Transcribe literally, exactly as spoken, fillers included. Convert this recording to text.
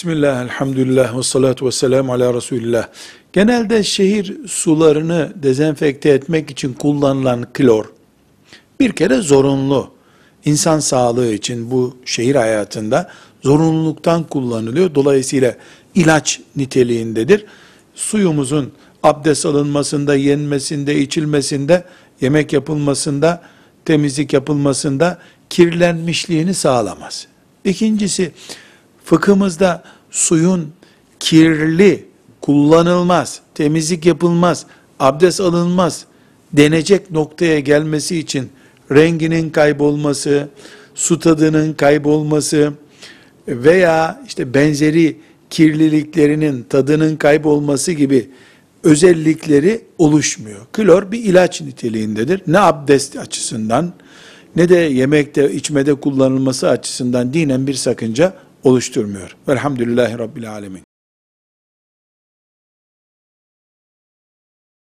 Bismillah, elhamdülillah, ve salatu ve selamu ala Resulillah. Genelde şehir sularını dezenfekte etmek için kullanılan klor, bir kere zorunlu. İnsan sağlığı için bu şehir hayatında zorunluluktan kullanılıyor. Dolayısıyla ilaç niteliğindedir. Suyumuzun abdest alınmasında, yenmesinde, içilmesinde, yemek yapılmasında, temizlik yapılmasında kirlenmişliğini sağlamaz. İkincisi, fıkhımızda suyun kirli kullanılmaz, temizlik yapılmaz, abdest alınmaz denecek noktaya gelmesi için renginin kaybolması, su tadının kaybolması veya işte benzeri kirliliklerinin tadının kaybolması gibi özellikleri oluşmuyor. Klor bir ilaç niteliğindedir. Ne abdest açısından ne de yemekte, içmede kullanılması açısından dinen bir sakınca oluşturmuyor. Elhamdülillahi Rabbil Alemin.